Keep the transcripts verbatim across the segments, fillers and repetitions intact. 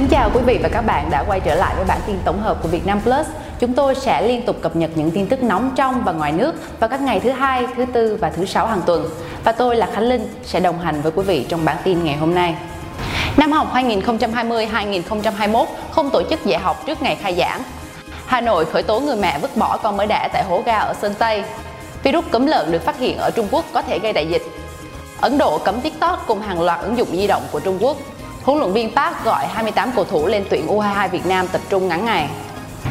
Xin chào quý vị và các bạn đã quay trở lại với bản tin tổng hợp của Vietnam Plus. Chúng tôi sẽ liên tục cập nhật những tin tức nóng trong và ngoài nước vào các ngày thứ hai, thứ tư và thứ sáu hàng tuần. Và tôi là Khánh Linh sẽ đồng hành với quý vị trong bản tin ngày hôm nay. Năm học hai nghìn không trăm hai mươi hai nghìn không trăm hai mươi mốt không tổ chức dạy học trước ngày khai giảng. Hà Nội khởi tố người mẹ vứt bỏ con mới đẻ tại hố ga ở Sơn Tây. Virus cúm lợn được phát hiện ở Trung Quốc có thể gây đại dịch. Ấn Độ cấm TikTok cùng hàng loạt ứng dụng di động của Trung Quốc. Huấn luyện viên Park gọi hai mươi tám cầu thủ lên tuyển U hai mươi hai Việt Nam tập trung ngắn ngày.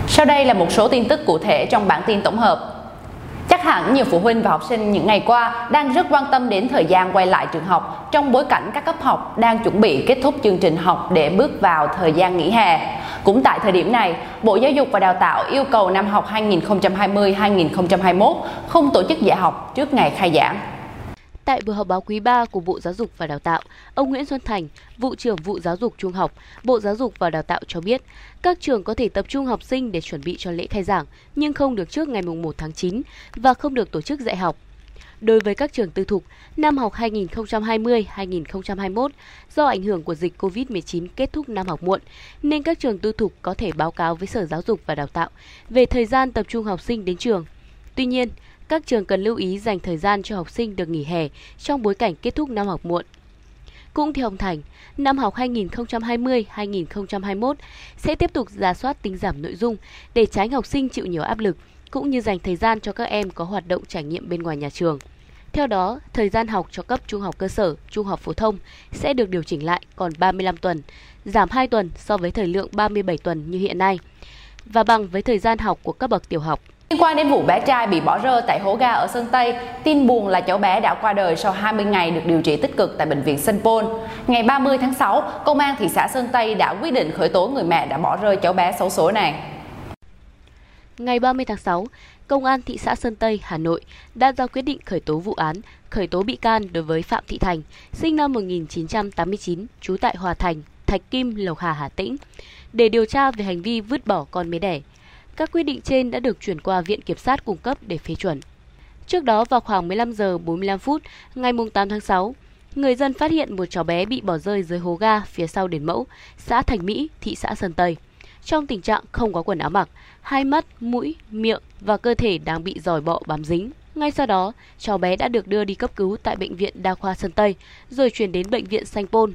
Sau đây là một số tin tức cụ thể trong bản tin tổng hợp. Chắc hẳn nhiều phụ huynh và học sinh những ngày qua đang rất quan tâm đến thời gian quay lại trường học trong bối cảnh các cấp học đang chuẩn bị kết thúc chương trình học để bước vào thời gian nghỉ hè. Cũng tại thời điểm này, Bộ Giáo dục và Đào tạo yêu cầu năm học hai nghìn không trăm hai mươi hai nghìn không trăm hai mươi mốt không tổ chức dạy học trước ngày khai giảng. Tại buổi họp báo quý ba của Bộ Giáo dục và Đào tạo, ông Nguyễn Xuân Thành, Vụ trưởng Vụ Giáo dục Trung học, Bộ Giáo dục và Đào tạo cho biết, các trường có thể tập trung học sinh để chuẩn bị cho lễ khai giảng, nhưng không được trước ngày mùng một tháng chín và không được tổ chức dạy học. Đối với các trường tư thục, năm học hai nghìn không trăm hai mươi hai nghìn không trăm hai mươi mốt, do ảnh hưởng của dịch Covid mười chín kết thúc năm học muộn, nên các trường tư thục có thể báo cáo với Sở Giáo dục và Đào tạo về thời gian tập trung học sinh đến trường. Tuy nhiên, các trường cần lưu ý dành thời gian cho học sinh được nghỉ hè trong bối cảnh kết thúc năm học muộn. Cũng theo ông Thành, năm học hai nghìn không trăm hai mươi hai nghìn không trăm hai mươi mốt sẽ tiếp tục rà soát tinh giảm nội dung để tránh học sinh chịu nhiều áp lực, cũng như dành thời gian cho các em có hoạt động trải nghiệm bên ngoài nhà trường. Theo đó, thời gian học cho cấp trung học cơ sở, trung học phổ thông sẽ được điều chỉnh lại còn ba mươi lăm tuần, giảm hai tuần so với thời lượng ba mươi bảy tuần như hiện nay, và bằng với thời gian học của các bậc tiểu học. Liên quan đến vụ bé trai bị bỏ rơi tại hố ga ở Sơn Tây, tin buồn là cháu bé đã qua đời sau hai mươi ngày được điều trị tích cực tại bệnh viện Saint Paul. Ngày ba mươi tháng sáu, Công an thị xã Sơn Tây đã quyết định khởi tố người mẹ đã bỏ rơi cháu bé xấu số này. Ngày ba mươi tháng sáu, Công an thị xã Sơn Tây, Hà Nội đã ra quyết định khởi tố vụ án, khởi tố bị can đối với Phạm Thị Thành, sinh năm một nghìn chín trăm tám mươi chín, trú tại Hòa Thành, Thạch Kim, Lộc Hà, Hà Tĩnh, để điều tra về hành vi vứt bỏ con mới đẻ. Các quyết định trên đã được chuyển qua Viện Kiểm sát cung cấp để phê chuẩn. Trước đó vào khoảng mười lăm giờ bốn mươi lăm phút ngày tám tháng sáu, người dân phát hiện một cháu bé bị bỏ rơi dưới hố ga phía sau đền Mẫu, xã Thành Mỹ, thị xã Sơn Tây, trong tình trạng không có quần áo mặc, hai mắt, mũi, miệng và cơ thể đang bị roi bọ bám dính. Ngay sau đó, cháu bé đã được đưa đi cấp cứu tại Bệnh viện Đa khoa Sơn Tây, rồi chuyển đến Bệnh viện Saint Paul.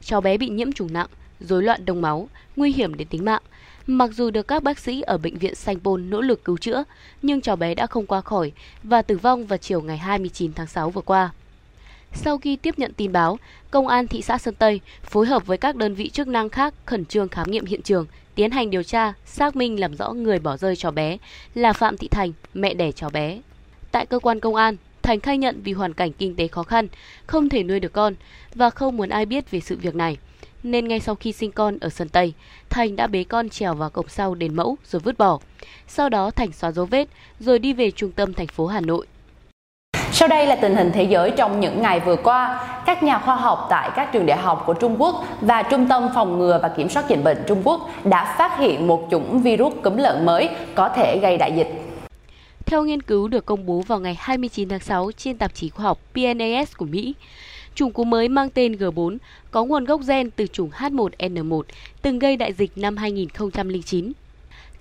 Cháu bé bị nhiễm trùng nặng, rối loạn đông máu, nguy hiểm đến tính mạng. Mặc dù được các bác sĩ ở Bệnh viện Saint Paul nỗ lực cứu chữa, nhưng cháu bé đã không qua khỏi và tử vong vào chiều ngày hai mươi chín tháng sáu vừa qua. Sau khi tiếp nhận tin báo, Công an thị xã Sơn Tây phối hợp với các đơn vị chức năng khác khẩn trương khám nghiệm hiện trường, tiến hành điều tra, xác minh làm rõ người bỏ rơi cháu bé là Phạm Thị Thành, mẹ đẻ cháu bé. Tại cơ quan công an, Thành khai nhận vì hoàn cảnh kinh tế khó khăn, không thể nuôi được con và không muốn ai biết về sự việc này. Nên ngay sau khi sinh con ở Sơn Tây, Thành đã bế con trèo vào cổng sau đền Mẫu rồi vứt bỏ. Sau đó Thành xóa dấu vết rồi đi về trung tâm thành phố Hà Nội. Sau đây là tình hình thế giới trong những ngày vừa qua. Các nhà khoa học tại các trường đại học của Trung Quốc và Trung tâm Phòng ngừa và Kiểm soát Dịch bệnh Trung Quốc đã phát hiện một chủng virus cúm lợn mới có thể gây đại dịch. Theo nghiên cứu được công bố vào ngày hai mươi chín tháng sáu trên tạp chí khoa học pê en a ét của Mỹ, chủng cúm mới mang tên G bốn có nguồn gốc gen từ chủng H một N một từng gây đại dịch năm hai nghìn không trăm lẻ chín.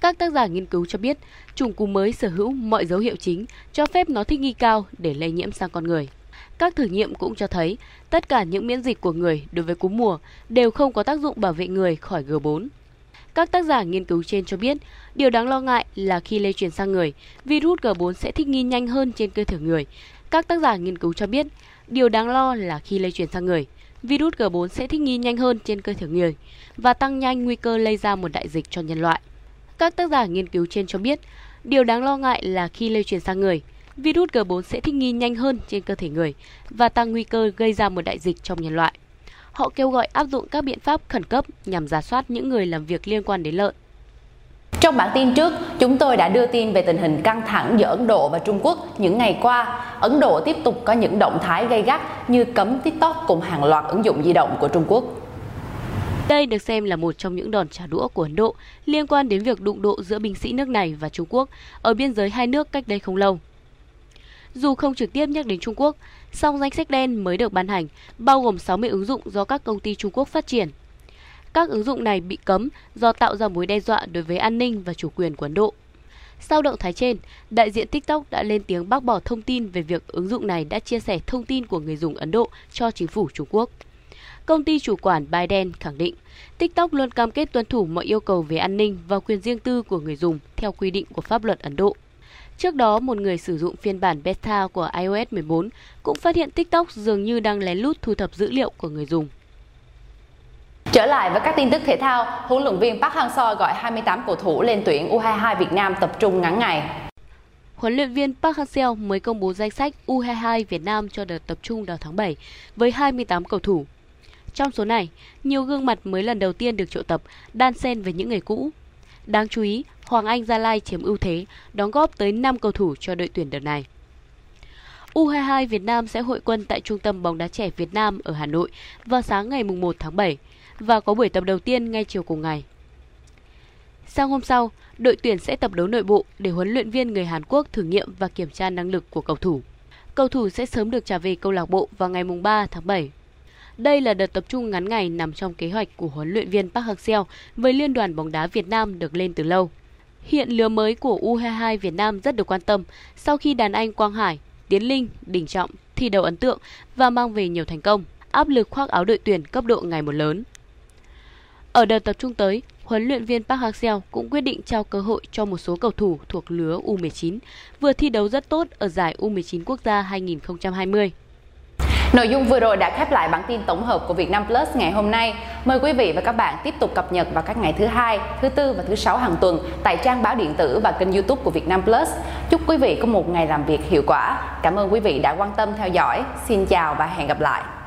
Các tác giả nghiên cứu cho biết, chủng cúm mới sở hữu mọi dấu hiệu chính cho phép nó thích nghi cao để lây nhiễm sang con người. Các thử nghiệm cũng cho thấy tất cả những miễn dịch của người đối với cúm mùa đều không có tác dụng bảo vệ người khỏi G bốn. Các tác giả nghiên cứu trên cho biết, điều đáng lo ngại là khi lây truyền sang người, virus G bốn sẽ thích nghi nhanh hơn trên cơ thể người. Các tác giả nghiên cứu cho biết, điều đáng lo là khi lây truyền sang người, virus G bốn sẽ thích nghi nhanh hơn trên cơ thể người và tăng nhanh nguy cơ lây ra một đại dịch cho nhân loại. Các tác giả nghiên cứu trên cho biết, điều đáng lo ngại là khi lây truyền sang người, virus G bốn sẽ thích nghi nhanh hơn trên cơ thể người và tăng nguy cơ gây ra một đại dịch trong nhân loại. Họ kêu gọi áp dụng các biện pháp khẩn cấp nhằm rà soát những người làm việc liên quan đến lợn. Trong bản tin trước, chúng tôi đã đưa tin về tình hình căng thẳng giữa Ấn Độ và Trung Quốc những ngày qua. Ấn Độ tiếp tục có những động thái gay gắt như cấm TikTok cùng hàng loạt ứng dụng di động của Trung Quốc. Đây được xem là một trong những đòn trả đũa của Ấn Độ liên quan đến việc đụng độ giữa binh sĩ nước này và Trung Quốc ở biên giới hai nước cách đây không lâu. Dù không trực tiếp nhắc đến Trung Quốc, song danh sách đen mới được ban hành, bao gồm sáu mươi ứng dụng do các công ty Trung Quốc phát triển. các ứng dụng này bị cấm do tạo ra mối đe dọa đối với an ninh và chủ quyền của Ấn Độ. Sau động thái trên, đại diện TikTok đã lên tiếng bác bỏ thông tin về việc ứng dụng này đã chia sẻ thông tin của người dùng Ấn Độ cho chính phủ Trung Quốc. Công ty chủ quản ByteDance khẳng định, TikTok luôn cam kết tuân thủ mọi yêu cầu về an ninh và quyền riêng tư của người dùng theo quy định của pháp luật Ấn Độ. Trước đó, một người sử dụng phiên bản beta của i O S mười bốn cũng phát hiện TikTok dường như đang lén lút thu thập dữ liệu của người dùng. Trở lại với các tin tức thể thao, huấn luyện viên Park Hang-seo gọi hai mươi tám cầu thủ lên tuyển U hai mươi hai Việt Nam tập trung ngắn ngày. Huấn luyện viên Park Hang-seo mới công bố danh sách U hai mươi hai Việt Nam cho đợt tập trung vào tháng bảy với hai mươi tám cầu thủ. Trong số này, nhiều gương mặt mới lần đầu tiên được triệu tập, đan xen với những người cũ. Đáng chú ý, Hoàng Anh Gia Lai chiếm ưu thế, đóng góp tới năm cầu thủ cho đội tuyển đợt này. U hai mươi hai Việt Nam sẽ hội quân tại Trung tâm bóng đá trẻ Việt Nam ở Hà Nội vào sáng ngày mùng một tháng bảy và có buổi tập đầu tiên ngay chiều cùng ngày. Sang hôm sau, đội tuyển sẽ tập đấu nội bộ để huấn luyện viên người Hàn Quốc thử nghiệm và kiểm tra năng lực của cầu thủ. Cầu thủ sẽ sớm được trả về câu lạc bộ vào ngày mùng ba tháng bảy. Đây là đợt tập trung ngắn ngày nằm trong kế hoạch của huấn luyện viên Park Hang-seo với Liên đoàn bóng đá Việt Nam được lên từ lâu. Hiện lứa mới của U hai mươi hai Việt Nam rất được quan tâm sau khi đàn anh Quang Hải, Tiến Linh, Đình Trọng thi đấu ấn tượng và mang về nhiều thành công, áp lực khoác áo đội tuyển cấp độ ngày một lớn. Ở đợt tập trung tới, huấn luyện viên Park Hang-seo cũng quyết định trao cơ hội cho một số cầu thủ thuộc lứa U mười chín vừa thi đấu rất tốt ở giải U mười chín quốc gia hai nghìn không trăm hai mươi. Nội dung vừa rồi đã khép lại bản tin tổng hợp của Vietnam Plus ngày hôm nay. Mời quý vị và các bạn tiếp tục cập nhật vào các ngày thứ hai, thứ tư và thứ sáu hàng tuần tại trang báo điện tử và kênh YouTube của Vietnam Plus. Chúc quý vị có một ngày làm việc hiệu quả. Cảm ơn quý vị đã quan tâm theo dõi. Xin chào và hẹn gặp lại.